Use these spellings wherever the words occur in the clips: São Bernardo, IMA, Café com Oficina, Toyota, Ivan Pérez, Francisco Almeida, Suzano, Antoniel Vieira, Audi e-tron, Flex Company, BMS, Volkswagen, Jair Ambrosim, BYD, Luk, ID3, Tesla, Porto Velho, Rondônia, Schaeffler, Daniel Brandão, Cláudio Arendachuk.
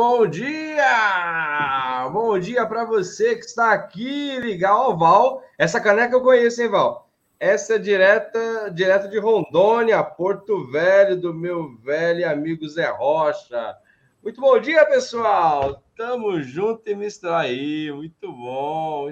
bom dia para você que está aqui, ligar o Val, essa caneca eu conheço, hein, Val? Essa é direto de Rondônia, Porto Velho, do meu velho amigo Zé Rocha. Muito bom dia, pessoal, tamo junto e misturado aí, muito bom.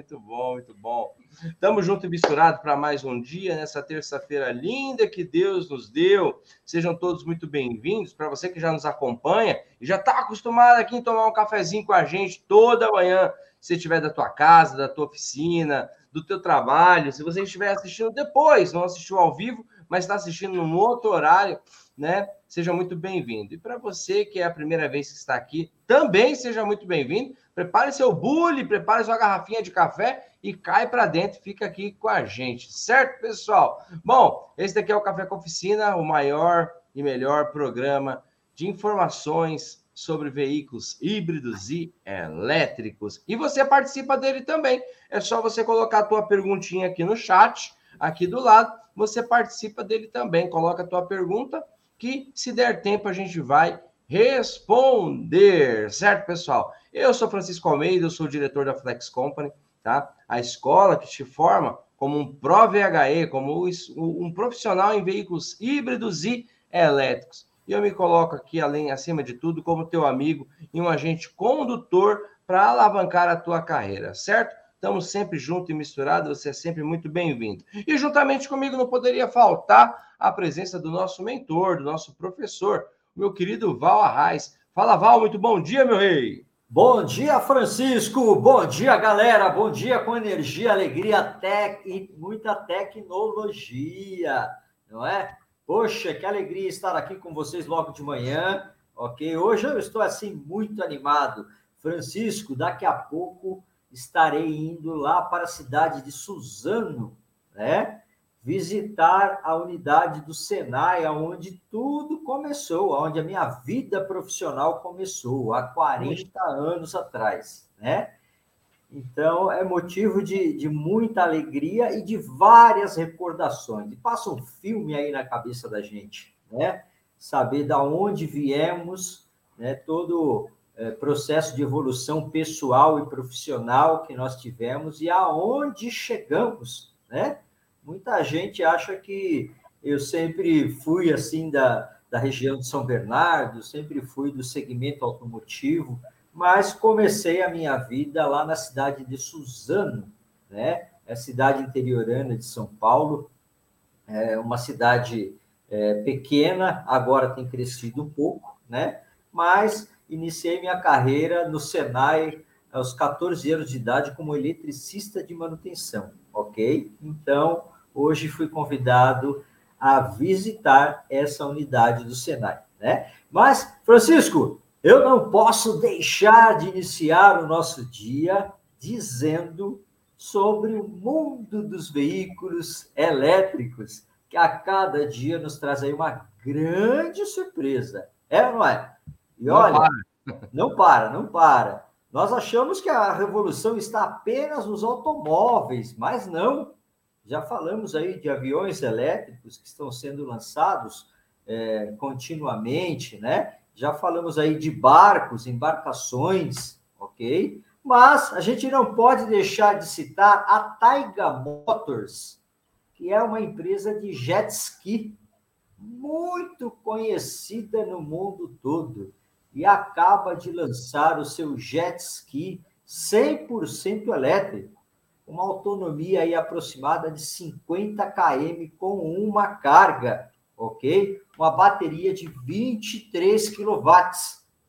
Tamo junto e misturado para mais um dia, nessa terça-feira linda que Deus nos deu. Sejam todos muito bem-vindos. Para você que já nos acompanha e já está acostumado aqui em tomar um cafezinho com a gente toda manhã, se estiver da tua casa, da tua oficina, do teu trabalho, se você estiver assistindo depois, não assistiu ao vivo, mas está assistindo num outro horário, né? Seja muito bem-vindo. E para você que é a primeira vez que está aqui, também seja muito bem-vindo. Prepare seu bule, prepare sua garrafinha de café e cai para dentro, fica aqui com a gente, certo, pessoal? Bom, esse daqui é o Café com Oficina, o maior e melhor programa de informações sobre veículos híbridos e elétricos. E você participa dele também. É só você colocar a tua perguntinha aqui no chat, aqui do lado, você participa dele também, coloca a tua pergunta, que se der tempo a gente vai responder, certo, pessoal? Eu sou Francisco Almeida, eu sou o diretor da Flex Company, tá? A escola que te forma como um pró-VHE, como um profissional em veículos híbridos e elétricos. E eu me coloco aqui, acima de tudo, como teu amigo e um agente condutor para alavancar a tua carreira, certo? Estamos sempre juntos e misturados, você é sempre muito bem-vindo. E juntamente comigo não poderia faltar a presença do nosso mentor, do nosso professor, meu querido Val Arrais. Fala, Val, muito bom dia, meu rei. Bom dia, Francisco. Bom dia, galera. Bom dia com energia, alegria e muita tecnologia, não é? Poxa, que alegria estar aqui com vocês logo de manhã, ok? Hoje eu estou, assim, muito animado. Francisco, daqui a pouco estarei indo lá para a cidade de Suzano, né? Visitar a unidade do SENAI, onde tudo começou, onde a minha vida profissional começou, há 40 anos atrás, né? Então, é motivo de muita alegria e de várias recordações. E passa um filme aí na cabeça da gente, né? Saber de onde viemos, né? Todo processo de evolução pessoal e profissional que nós tivemos e aonde chegamos, né? Muita gente acha que eu sempre fui, assim, da região de São Bernardo, sempre fui do segmento automotivo, mas comecei a minha vida lá na cidade de Suzano, né? É a cidade interiorana de São Paulo, é uma cidade pequena, agora tem crescido um pouco, né? Mas iniciei minha carreira no SENAI aos 14 anos de idade como eletricista de manutenção, ok? Então, hoje fui convidado a visitar essa unidade do SENAI, né? Mas, Francisco, eu não posso deixar de iniciar o nosso dia dizendo sobre o mundo dos veículos elétricos, que a cada dia nos traz aí uma grande surpresa. É ou não é? E olha, não para. Nós achamos que a revolução está apenas nos automóveis, mas não. Já falamos aí de aviões elétricos que estão sendo lançados continuamente, né? Já falamos aí de barcos, embarcações, ok? Mas a gente não pode deixar de citar a Taiga Motors, que é uma empresa de jet ski muito conhecida no mundo todo. E acaba de lançar o seu jet ski 100% elétrico, uma autonomia aí aproximada de 50 km com uma carga, ok? Uma bateria de 23 kW,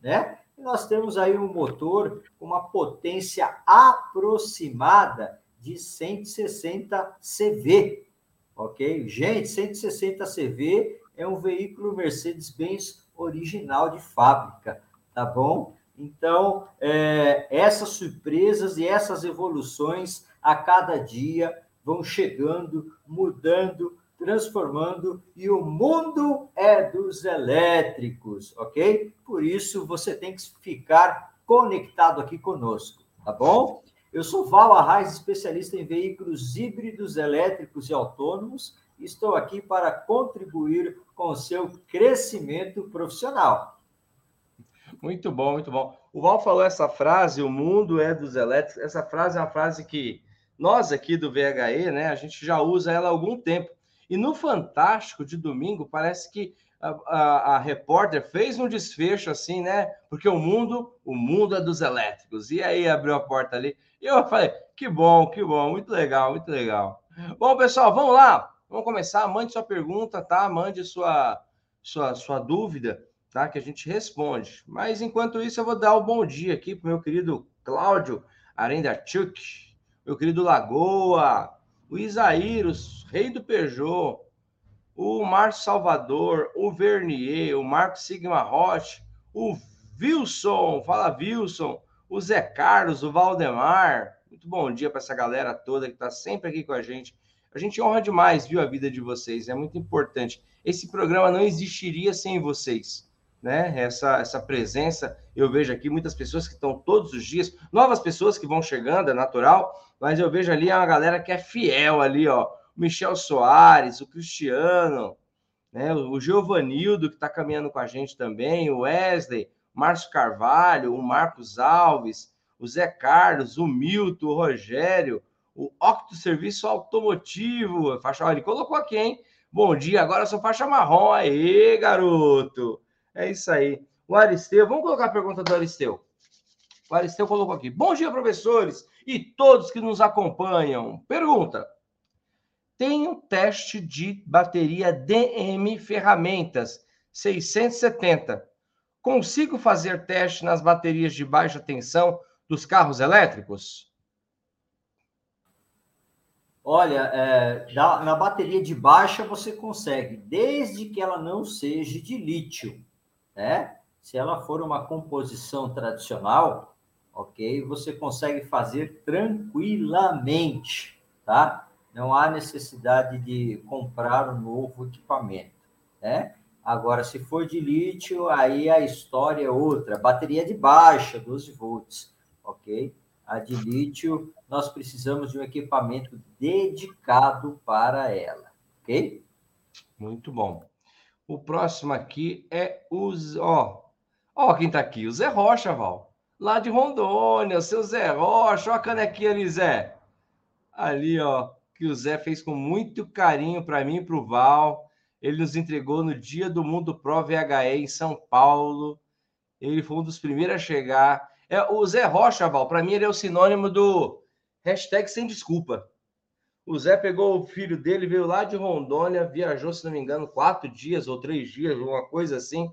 né? E nós temos aí um motor com uma potência aproximada de 160 CV, ok? Gente, 160 CV é um veículo Mercedes-Benz original de fábrica, tá bom? Então, essas surpresas e essas evoluções a cada dia vão chegando, mudando, transformando, e o mundo é dos elétricos, ok? Por isso, você tem que ficar conectado aqui conosco, tá bom? Eu sou Val Arrais, especialista em veículos híbridos, elétricos e autônomos, e estou aqui para contribuir com o seu crescimento profissional. Muito bom, muito bom. O Val falou essa frase, o mundo é dos elétricos. Essa frase é uma frase que nós aqui do VHE, né, a gente já usa ela há algum tempo. E no Fantástico de domingo, parece que a repórter fez um desfecho assim, né? Porque o mundo é dos elétricos. E aí abriu a porta ali. E eu falei, que bom, muito legal, muito legal. Bom, pessoal, vamos lá. Vamos começar. Mande sua pergunta, tá? Mande sua dúvida, tá? Que a gente responde. Mas, enquanto isso, eu vou dar o bom dia aqui para o meu querido Cláudio Arendachuk, meu querido Lagoa, o Isaír, o Rei do Peugeot, o Márcio Salvador, o Vernier, o Marco Sigma Roche, o Wilson, fala Wilson, o Zé Carlos, o Valdemar. Muito bom dia para essa galera toda que está sempre aqui com a gente. A gente honra demais, viu, a vida de vocês, é muito importante. Esse programa não existiria sem vocês, né? Essa presença, eu vejo aqui muitas pessoas que estão todos os dias, novas pessoas que vão chegando, é natural, mas eu vejo ali uma galera que é fiel ali, ó. O Michel Soares, o Cristiano, né? O Giovanildo, que está caminhando com a gente também, o Wesley, o Márcio Carvalho, o Marcos Alves, o Zé Carlos, o Milton, o Rogério, o Octo Serviço Automotivo, faixa, olha, ele colocou aqui, hein? Bom dia, agora eu sou faixa marrom, aê, garoto! É isso aí. O Aristeu, vamos colocar a pergunta do Aristeu. O Aristeu colocou aqui, bom dia, professores e todos que nos acompanham. Pergunta, tem um teste de bateria DM Ferramentas 670. Consigo fazer teste nas baterias de baixa tensão dos carros elétricos? Olha, na bateria de baixa você consegue, desde que ela não seja de lítio, né? Se ela for uma composição tradicional, ok, você consegue fazer tranquilamente, tá? Não há necessidade de comprar um novo equipamento, né? Agora, se for de lítio, aí a história é outra. Bateria de baixa, 12 volts, ok? A de lítio, nós precisamos de um equipamento dedicado para ela, ok? Muito bom. O próximo aqui é ó quem tá aqui, o Zé Rocha, Val. Lá de Rondônia, o seu Zé Rocha, ó a canequinha ali, Zé. Ali, ó, que o Zé fez com muito carinho para mim e pro Val. Ele nos entregou no dia do Mundo Pro VHE em São Paulo. Ele foi um dos primeiros a chegar. O Zé Rocha, Val, para mim ele é o sinônimo do hashtag sem desculpa. O Zé pegou o filho dele, veio lá de Rondônia, viajou, se não me engano, 4 dias ou 3 dias, uma coisa assim.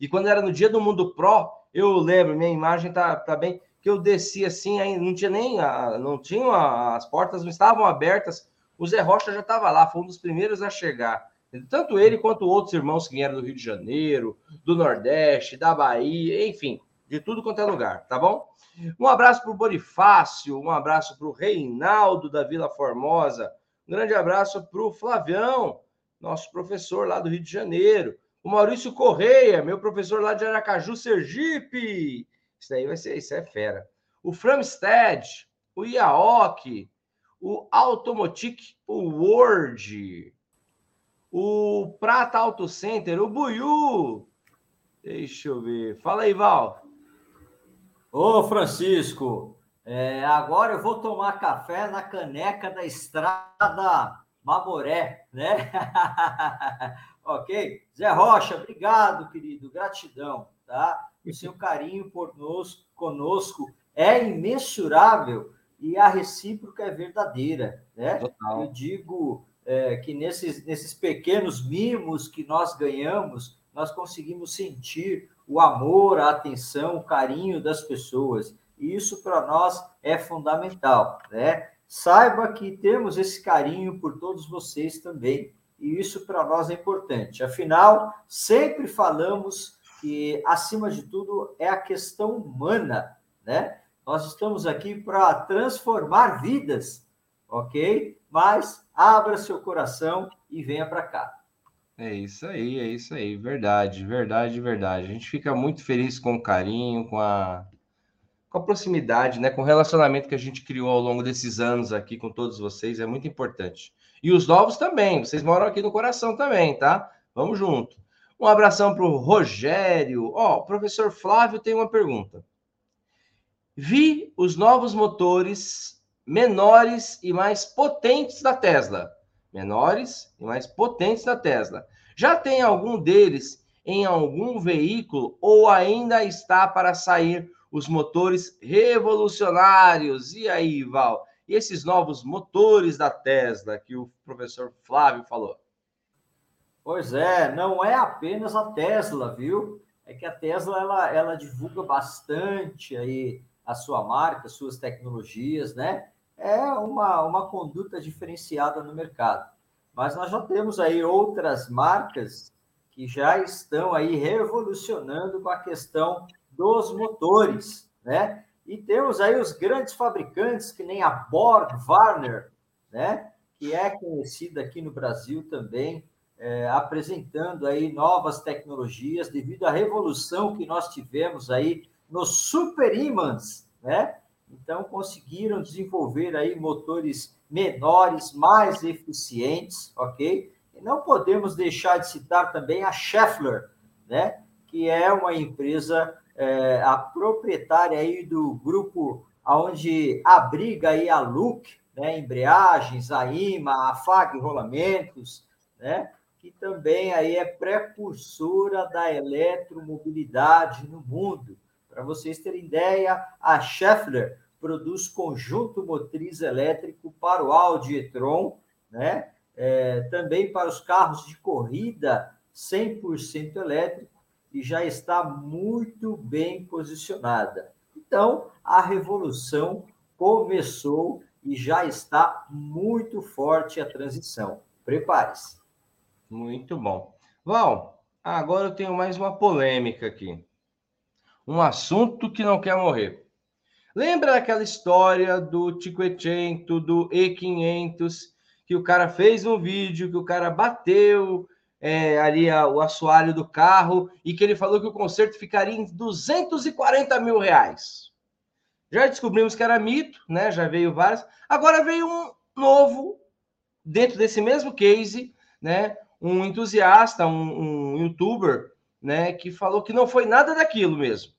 E quando era no dia do Mundo Pro, eu lembro, minha imagem tá bem, que eu desci assim, aí as portas não estavam abertas. O Zé Rocha já estava lá, foi um dos primeiros a chegar. Tanto ele quanto outros irmãos que vieram do Rio de Janeiro, do Nordeste, da Bahia, enfim, de tudo quanto é lugar, tá bom? Um abraço para o Bonifácio, um abraço para o Reinaldo da Vila Formosa, um grande abraço para o Flavião, nosso professor lá do Rio de Janeiro, o Maurício Correia, meu professor lá de Aracaju, Sergipe, isso é fera, o Framstead, o Iaoki, o Automotic, o Word, o Prata Auto Center, o Buiú, deixa eu ver, fala aí, Val. Ô, Francisco, agora eu vou tomar café na caneca da Estrada Mamoré, né? Ok? Zé Rocha, obrigado, querido, gratidão, tá? O seu carinho por nós, conosco é imensurável e a recíproca é verdadeira, né? Total. Eu digo que nesses pequenos mimos que nós ganhamos, nós conseguimos sentir o amor, a atenção, o carinho das pessoas. E isso, para nós, é fundamental, né? Saiba que temos esse carinho por todos vocês também. E isso, para nós, é importante. Afinal, sempre falamos que, acima de tudo, é a questão humana, né? Nós estamos aqui para transformar vidas, ok? Mas abra seu coração e venha para cá. É isso aí, verdade, verdade, verdade. A gente fica muito feliz com o carinho, com a proximidade, né? Com o relacionamento que a gente criou ao longo desses anos aqui com todos vocês, é muito importante. E os novos também, vocês moram aqui no coração também, tá? Vamos junto. Um abração para o Rogério. Ó, professor Flávio tem uma pergunta. Vi os novos motores menores e mais potentes da Tesla. Já tem algum deles em algum veículo ou ainda está para sair os motores revolucionários? E aí, Val? E esses novos motores da Tesla que o professor Flávio falou? Pois é, não é apenas a Tesla, viu? É que a Tesla ela divulga bastante aí a sua marca, suas tecnologias, né? É uma conduta diferenciada no mercado. Mas nós já temos aí outras marcas que já estão aí revolucionando com a questão dos motores, né? E temos aí os grandes fabricantes, que nem a Borg Warner, né? Que é conhecida aqui no Brasil também, apresentando aí novas tecnologias devido à revolução que nós tivemos aí nos superímãs, né? Então, conseguiram desenvolver aí motores menores, mais eficientes, ok? E não podemos deixar de citar também a Schaeffler, né? Que é uma empresa, a proprietária aí do grupo onde abriga aí a Luk, né? Embreagens, a IMA, a FAG, rolamentos, né? Que também aí é precursora da eletromobilidade no mundo. Para vocês terem ideia, a Schaeffler produz conjunto motriz elétrico para o Audi e-tron, né? Também para os carros de corrida 100% elétrico, e já está muito bem posicionada. Então, a revolução começou e já está muito forte a transição. Prepare-se. Muito bom. Val, agora eu tenho mais uma polêmica aqui. Um assunto que não quer morrer. Lembra daquela história do Cinquecento, do E500, que o cara fez um vídeo, que o cara bateu ali o assoalho do carro e que ele falou que o conserto ficaria em R$240 mil. Já descobrimos que era mito, né? Já veio vários. Agora veio um novo, dentro desse mesmo case, né? Um entusiasta, um youtuber, né, que falou que não foi nada daquilo mesmo,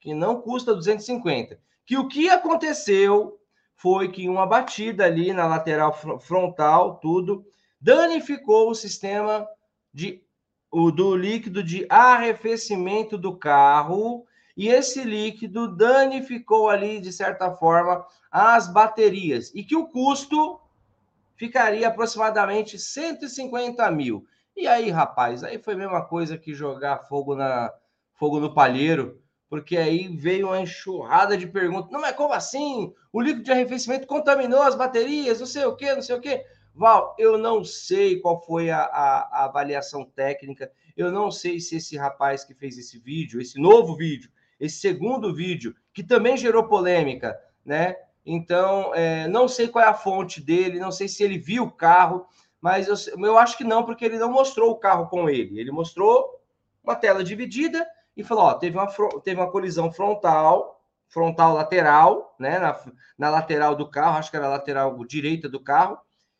que não custa 250, que o que aconteceu foi que uma batida ali na lateral frontal, tudo, danificou o sistema do líquido de arrefecimento do carro, e esse líquido danificou ali, de certa forma, as baterias, e que o custo ficaria aproximadamente 150 mil. E aí, rapaz, aí foi a mesma coisa que jogar fogo no palheiro, porque aí veio uma enxurrada de perguntas. Não, mas como assim? O líquido de arrefecimento contaminou as baterias, não sei o quê. Val, eu não sei qual foi a avaliação técnica, eu não sei se esse rapaz que fez esse vídeo, esse novo vídeo, esse segundo vídeo, que também gerou polêmica, né? Então, não sei qual é a fonte dele, não sei se ele viu o carro, mas eu acho que não, porque ele não mostrou o carro com ele. Ele mostrou uma tela dividida e falou, ó, teve uma colisão frontal-lateral, né, na lateral do carro, acho que era a lateral direita do carro,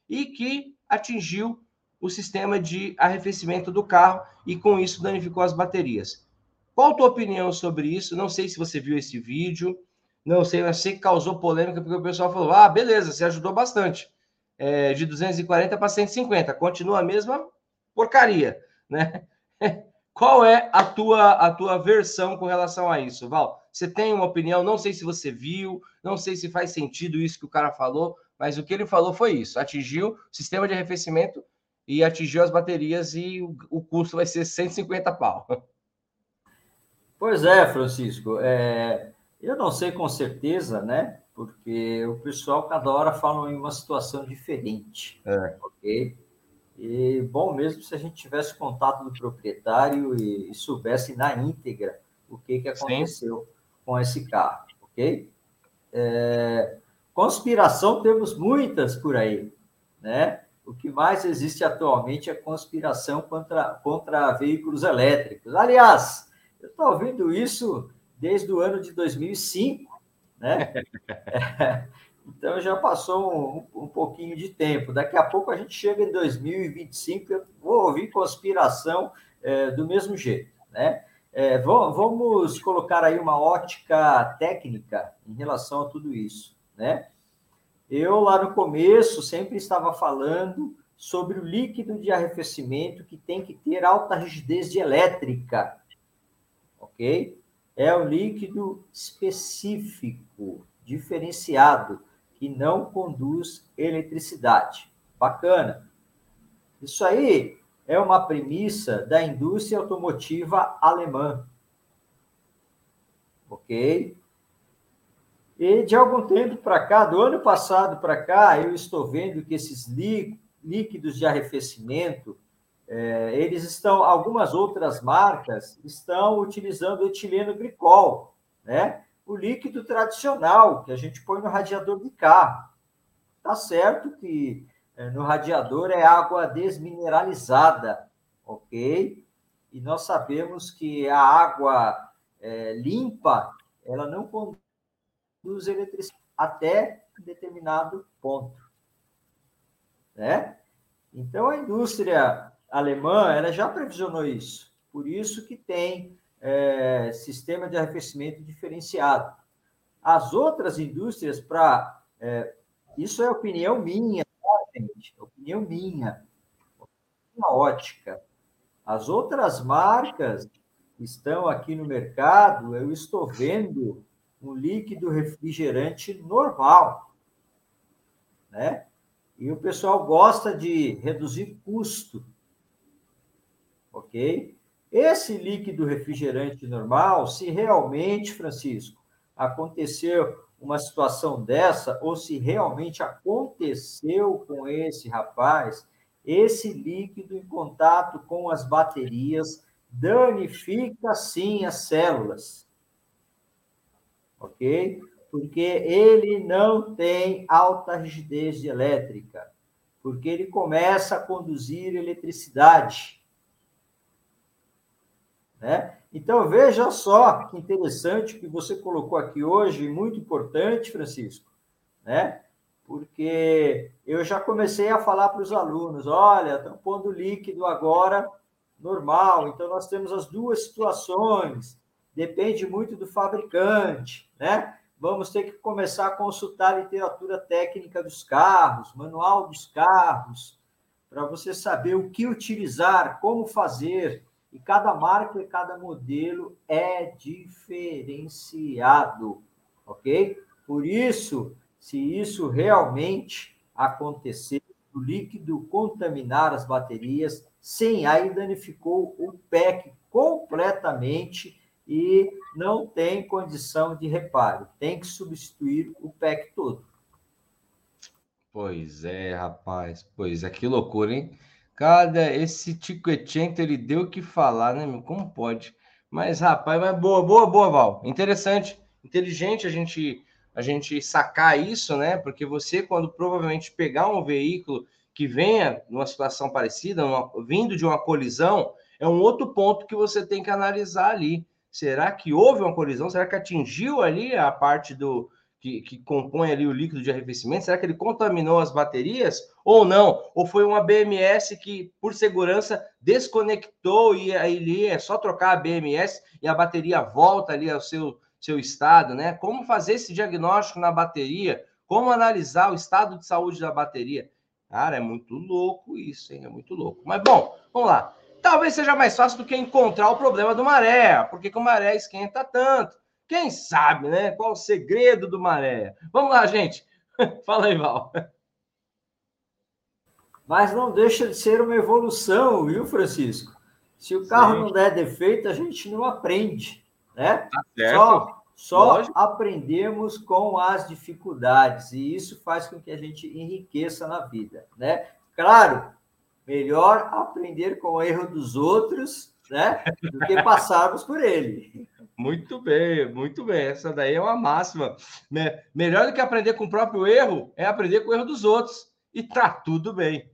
e que atingiu o sistema de arrefecimento do carro e, com isso, danificou as baterias. Qual a tua opinião sobre isso? Não sei se você viu esse vídeo, não sei, mas sei que causou polêmica, porque o pessoal falou, ah, beleza, você ajudou bastante. De 240 para 150, continua a mesma porcaria, né? Qual é a tua versão com relação a isso, Val? Você tem uma opinião? Não sei se você viu, não sei se faz sentido isso que o cara falou, mas o que ele falou foi isso, atingiu o sistema de arrefecimento e atingiu as baterias e o custo vai ser 150 pau. Pois é, Francisco, eu não sei com certeza, né? Porque o pessoal, cada hora, fala em uma situação diferente. Ok? E bom mesmo se a gente tivesse contato do proprietário e soubesse na íntegra o que aconteceu. Sim. Com esse carro, ok? Conspiração temos muitas por aí, né? O que mais existe atualmente é conspiração contra veículos elétricos. Aliás, eu estou ouvindo isso desde o ano de 2005, né? Então já passou um pouquinho de tempo. Daqui a pouco a gente chega em 2025, eu vou ouvir conspiração do mesmo jeito, né? Vamos colocar aí uma ótica técnica em relação a tudo isso, né? Eu, lá no começo, sempre estava falando sobre o líquido de arrefecimento que tem que ter alta rigidez dielétrica, ok? É um líquido específico, diferenciado, que não conduz eletricidade. Bacana. Isso aí é uma premissa da indústria automotiva alemã, ok? E de algum tempo para cá, do ano passado para cá, eu estou vendo que esses líquidos de arrefecimento, algumas outras marcas estão utilizando etileno glicol, né? O líquido tradicional que a gente põe no radiador de carro. Tá certo que no radiador é água desmineralizada, ok? E nós sabemos que a água limpa, ela não conduz eletricidade até determinado ponto, né? Então, a indústria alemã ela já previsionou isso. Por isso que tem sistema de arrefecimento diferenciado. As outras indústrias, isso é opinião minha, tá, gente? Opinião minha. Uma ótica. As outras marcas que estão aqui no mercado, eu estou vendo um líquido refrigerante normal, né? E o pessoal gosta de reduzir custo, ok? Esse líquido refrigerante normal, se realmente, Francisco, aconteceu uma situação dessa, ou se realmente aconteceu com esse rapaz, esse líquido em contato com as baterias danifica, sim, as células, ok? Porque ele não tem alta rigidez elétrica, porque ele começa a conduzir eletricidade, né? Então, veja só que interessante o que você colocou aqui hoje, muito importante, Francisco, né? Porque eu já comecei a falar para os alunos, olha, estão pondo líquido agora normal, então nós temos as duas situações, depende muito do fabricante, né? Vamos ter que começar a consultar a literatura técnica dos carros, manual dos carros, para você saber o que utilizar, como fazer. E cada marca e cada modelo é diferenciado, ok? Por isso, se isso realmente acontecer, o líquido contaminar as baterias, sim, aí danificou o pack completamente e não tem condição de reparo. Tem que substituir o pack todo. Pois é, rapaz. Pois é, que loucura, hein? Cara, esse Ticoetento, ele deu o que falar, né, meu? Como pode? Mas, rapaz, boa, Val. Interessante, inteligente a gente sacar isso, né? Porque você, quando provavelmente pegar um veículo que venha numa situação parecida, vindo de uma colisão, é um outro ponto que você tem que analisar ali. Será que houve uma colisão? Será que atingiu ali a parte do que compõe ali o líquido de arrefecimento? Será que ele contaminou as baterias ou não? Ou foi uma BMS que, por segurança, desconectou e aí é só trocar a BMS e a bateria volta ali ao seu estado, né? Como fazer esse diagnóstico na bateria? Como analisar o estado de saúde da bateria? Cara, é muito louco isso, hein? É muito louco. Mas, bom, vamos lá. Talvez seja mais fácil do que encontrar o problema do maré. Por que que o maré esquenta tanto? Quem sabe, né? Qual o segredo do maré? Vamos lá, gente. Fala aí, Val. Mas não deixa de ser uma evolução, viu, Francisco? Se o carro não der defeito, a gente não aprende, né? Tá certo. Só aprendemos com as dificuldades. E isso faz com que a gente enriqueça na vida, né? Claro, melhor aprender com o erro dos outros, né? Do que passarmos por ele. Muito bem, muito bem. Essa daí é uma máxima, né? Melhor do que aprender com o próprio erro é aprender com o erro dos outros. E tá tudo bem.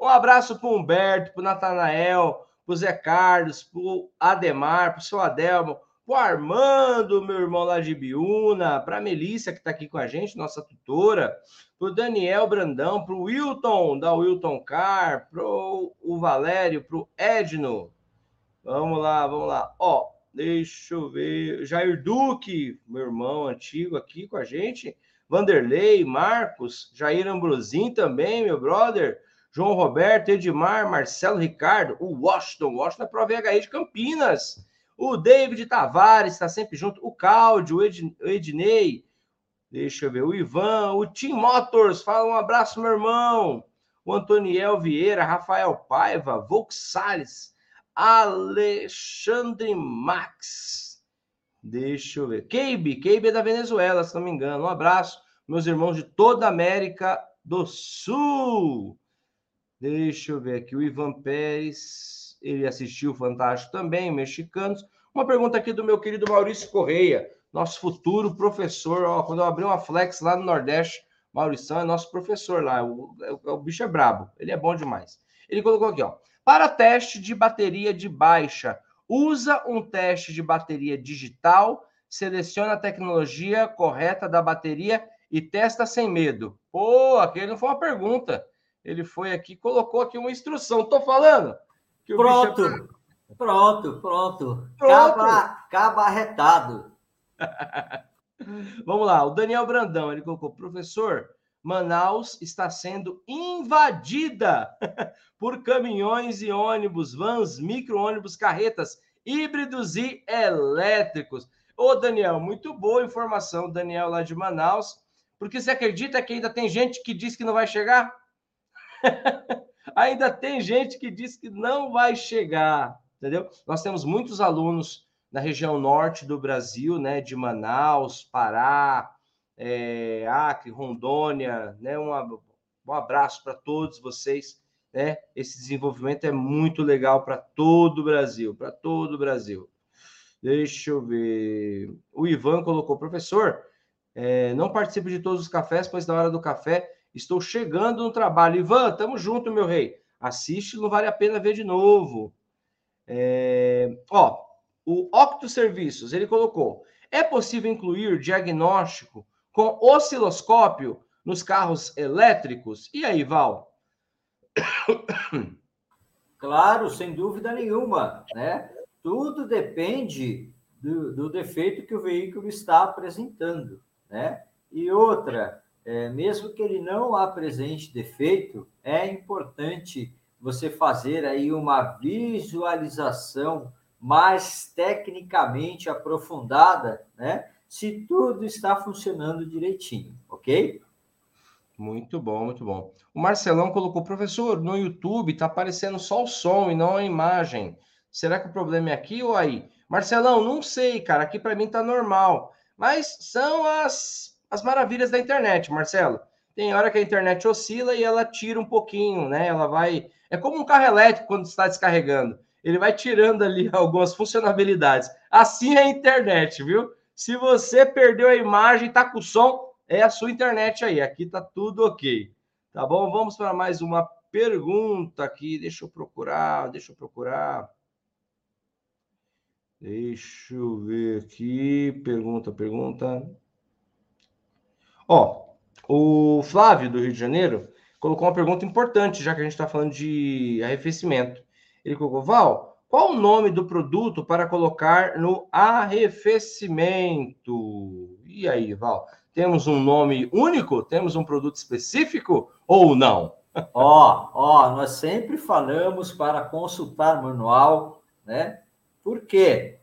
Um abraço para o Humberto, para o Natanael, para o Zé Carlos, para o Ademar, para o seu Adelmo, para o Armando, meu irmão lá de Biúna, para a Melissa, que está aqui com a gente, nossa tutora, para o Daniel Brandão, para o Wilton, da Wilton Car, para o Valério, para o Edno, Vamos lá, vamos lá. Ó, deixa eu ver. Jair Duque, meu irmão antigo aqui com a gente. Vanderlei, Marcos, Jair Ambrosim também, meu brother. João Roberto, Edmar, Marcelo Ricardo, o Washington é Pro VHI de Campinas. O David Tavares está sempre junto. O Cláudio, o Ednei. Deixa eu ver. O Ivan, o Team Motors. Fala, um abraço, meu irmão. O Antoniel Vieira, Rafael Paiva, Volks Salles, Alexandre Max. Deixa eu ver. Keibe é da Venezuela, se não me engano. Um abraço, meus irmãos de toda a América do Sul. Deixa eu ver aqui. O Ivan Pérez, ele assistiu o Fantástico também, mexicanos. Uma pergunta aqui do meu querido Maurício Correia, nosso futuro professor. Ó, quando eu abri uma Flex lá no Nordeste, Maurição é nosso professor lá. O bicho é brabo, ele é bom demais. Ele colocou aqui, ó. Para teste de bateria de baixa, usa um teste de bateria digital, seleciona a tecnologia correta da bateria e testa sem medo. Pô, aquele não foi uma pergunta. Ele foi aqui, colocou aqui uma instrução. Tô falando? Que pronto, é... pronto. Cabarretado. Vamos lá, o Daniel Brandão, ele colocou, professor, Manaus está sendo invadida por caminhões e ônibus, vans, micro-ônibus, carretas, híbridos e elétricos. Ô, Daniel, muito boa informação, Daniel, lá de Manaus, porque você acredita que ainda tem gente que diz que não vai chegar? Ainda tem gente que diz que não vai chegar, entendeu? Nós temos muitos alunos na região norte do Brasil, né, de Manaus, Pará, Acre, Rondônia, né, um abraço para todos vocês, né, esse desenvolvimento é muito legal para todo o Brasil, Deixa eu ver, o Ivan colocou, professor, não participo de todos os cafés, pois na hora do café estou chegando no trabalho. Ivan, tamo junto, meu rei, assiste, não vale a pena ver de novo. Ó, o Octo Serviços, ele colocou, é possível incluir diagnóstico com osciloscópio nos carros elétricos? E aí, Val? Claro, sem dúvida nenhuma, né? Tudo depende do defeito que o veículo está apresentando, né? E outra, mesmo que ele não apresente defeito, é importante você fazer aí uma visualização mais tecnicamente aprofundada, né? Se tudo está funcionando direitinho, ok? Muito bom, muito bom. O Marcelão colocou, professor, no YouTube está aparecendo só o som e não a imagem. Será que o problema é aqui ou aí? Marcelão, não sei, cara, aqui para mim tá normal. Mas são as maravilhas da internet, Marcelo. Tem hora que a internet oscila e ela tira um pouquinho, né? Ela vai... É como um carro elétrico quando está descarregando. Ele vai tirando ali algumas funcionalidades. Assim é a internet, viu? Se você perdeu a imagem, tá com o som, é a sua internet aí. Aqui tá tudo ok. Tá bom? Vamos para mais uma pergunta aqui. Deixa eu procurar. Deixa eu ver aqui. Pergunta. Ó, o Flávio, do Rio de Janeiro, colocou uma pergunta importante, já que a gente tá falando de arrefecimento. Ele colocou, Val, qual o nome do produto para colocar no arrefecimento? E aí, Val, temos um nome único? Temos um produto específico ou não? Nós sempre falamos para consultar manual, né? Por quê?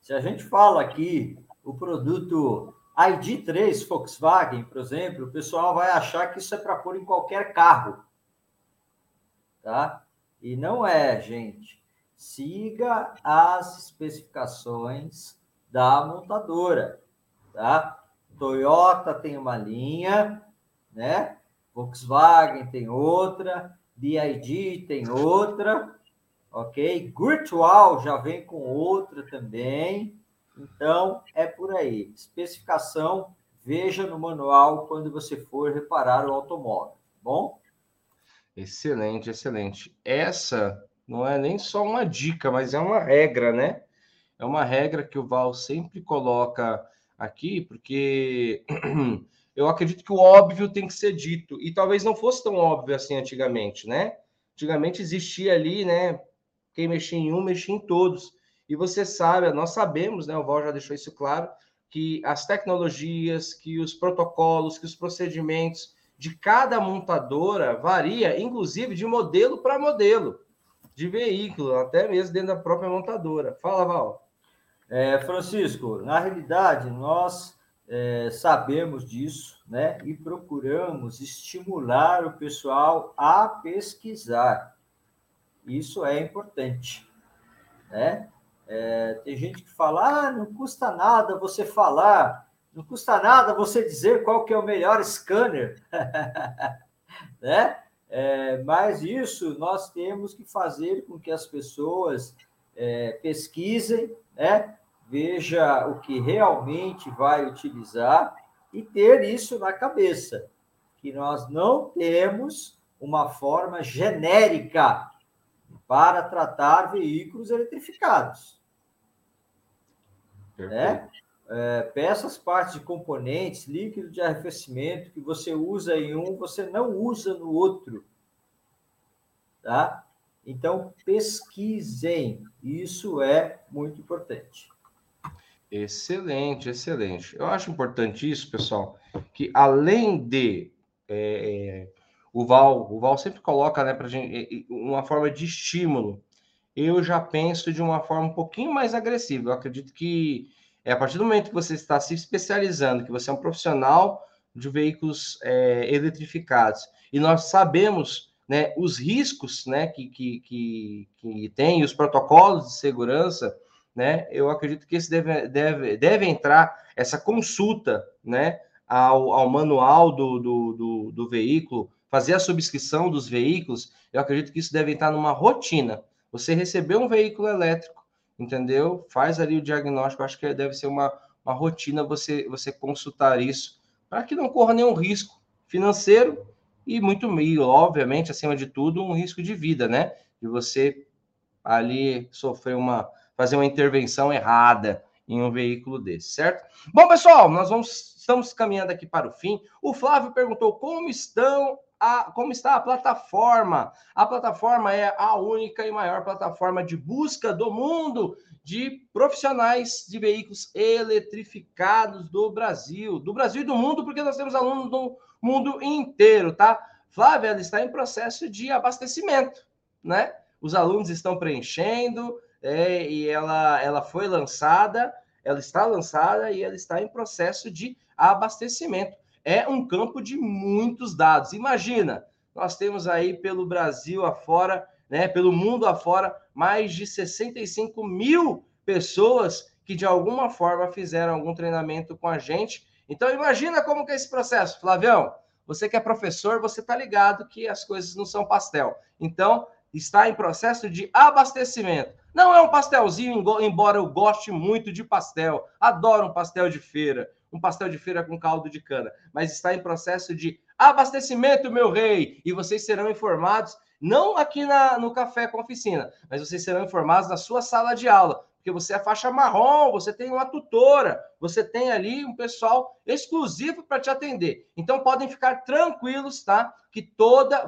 Se a gente fala aqui o produto ID3 Volkswagen, por exemplo, o pessoal vai achar que isso é para pôr em qualquer carro, tá? E não é, gente. Siga as especificações da montadora, tá? Toyota tem uma linha, né? Volkswagen tem outra, BYD tem outra, ok? Gurtual já vem com outra também. Então, é por aí. Especificação, veja no manual quando você for reparar o automóvel, bom? Excelente, excelente. Essa não é nem só uma dica, mas é uma regra, né? É uma regra que o Val sempre coloca aqui, porque eu acredito que o óbvio tem que ser dito. E talvez não fosse tão óbvio assim antigamente, né? Antigamente existia ali, né? Quem mexia em um, mexia em todos. E você sabe, nós sabemos, né? O Val já deixou isso claro, que as tecnologias, que os protocolos, que os procedimentos de cada montadora varia, inclusive, de modelo para modelo, de veículo, até mesmo dentro da própria montadora. Fala, Val. Francisco, na realidade, nós sabemos disso, né? E procuramos estimular o pessoal a pesquisar. Isso é importante, né? Tem gente que fala, não custa nada você falar, não custa nada você dizer qual que é o melhor scanner, né? Mas isso nós temos que fazer com que as pessoas pesquisem, né? Veja o que realmente vai utilizar e ter isso na cabeça, que nós não temos uma forma genérica para tratar veículos eletrificados, né? Peças, partes de componentes, líquido de arrefecimento que você usa em um, você não usa no outro, tá? Então, pesquisem. Isso é muito importante. Excelente, excelente. Eu acho importante isso, pessoal, que além de... O Val sempre coloca, né, pra gente uma forma de estímulo. Eu já penso de uma forma um pouquinho mais agressiva. Eu acredito que a partir do momento que você está se especializando, que você é um profissional de veículos eletrificados, e nós sabemos, né, os riscos, né, que tem, os protocolos de segurança, né, eu acredito que esse deve entrar essa consulta, né, ao manual do veículo, fazer a subscrição dos veículos. Eu acredito que isso deve estar numa rotina. Você recebeu um veículo elétrico, entendeu? Faz ali o diagnóstico. Acho que deve ser uma rotina você consultar isso, para que não corra nenhum risco financeiro e, obviamente, acima de tudo, um risco de vida, né? De você ali fazer uma intervenção errada em um veículo desse, certo? Bom, pessoal, estamos caminhando aqui para o fim. O Flávio perguntou como está a plataforma. A plataforma é a única e maior plataforma de busca do mundo de profissionais de veículos eletrificados do Brasil e do mundo, porque nós temos alunos do mundo inteiro, tá? Flávia, ela está em processo de abastecimento, né? Os alunos estão preenchendo, e ela foi lançada, ela está lançada e ela está em processo de abastecimento. É um campo de muitos dados. Imagina, nós temos aí pelo Brasil afora, né, pelo mundo afora, mais de 65 mil pessoas que de alguma forma fizeram algum treinamento com a gente. Então imagina como que é esse processo, Flavião. Você que é professor, você tá ligado que as coisas não são pastel. Então está em processo de abastecimento. Não é um pastelzinho, embora eu goste muito de pastel. Adoro um pastel de feira. Um pastel de feira com caldo de cana, mas está em processo de abastecimento, meu rei, e vocês serão informados, não aqui no Café com Oficina, mas vocês serão informados na sua sala de aula, porque você é faixa marrom, você tem uma tutora, você tem ali um pessoal exclusivo para te atender. Então podem ficar tranquilos, tá? Que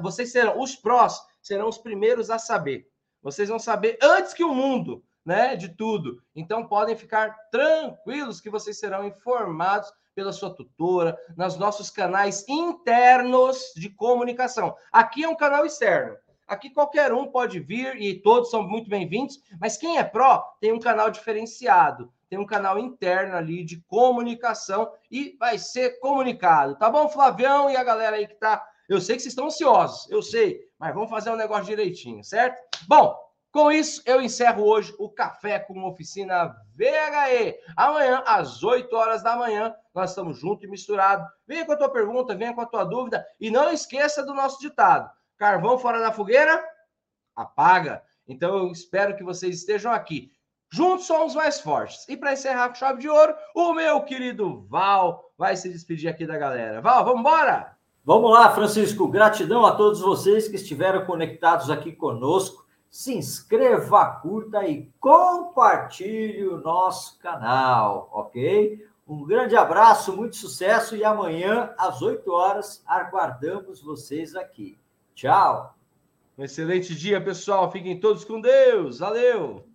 vocês serão os prós, serão os primeiros a saber. Vocês vão saber antes que o mundo, né, de tudo. Então podem ficar tranquilos que vocês serão informados pela sua tutora, nos nossos canais internos de comunicação. Aqui é um canal externo. Aqui qualquer um pode vir e todos são muito bem-vindos, mas quem é pró tem um canal diferenciado, tem um canal interno ali de comunicação e vai ser comunicado. Tá bom, Flavião e a galera aí que tá... Eu sei que vocês estão ansiosos, eu sei, mas vamos fazer um negócio direitinho, certo? Bom... Com isso, eu encerro hoje o Café com Oficina VHE. Amanhã, às 8 horas da manhã, nós estamos juntos e misturados. Venha com a tua pergunta, venha com a tua dúvida. E não esqueça do nosso ditado. Carvão fora da fogueira, apaga. Então, eu espero que vocês estejam aqui. Juntos somos mais fortes. E para encerrar com chave de ouro, o meu querido Val vai se despedir aqui da galera. Val, vamos embora? Vamos lá, Francisco. Gratidão a todos vocês que estiveram conectados aqui conosco. Se inscreva, curta e compartilhe o nosso canal, ok? Um grande abraço, muito sucesso e amanhã, às 8 horas, aguardamos vocês aqui. Tchau! Um excelente dia, pessoal. Fiquem todos com Deus. Valeu!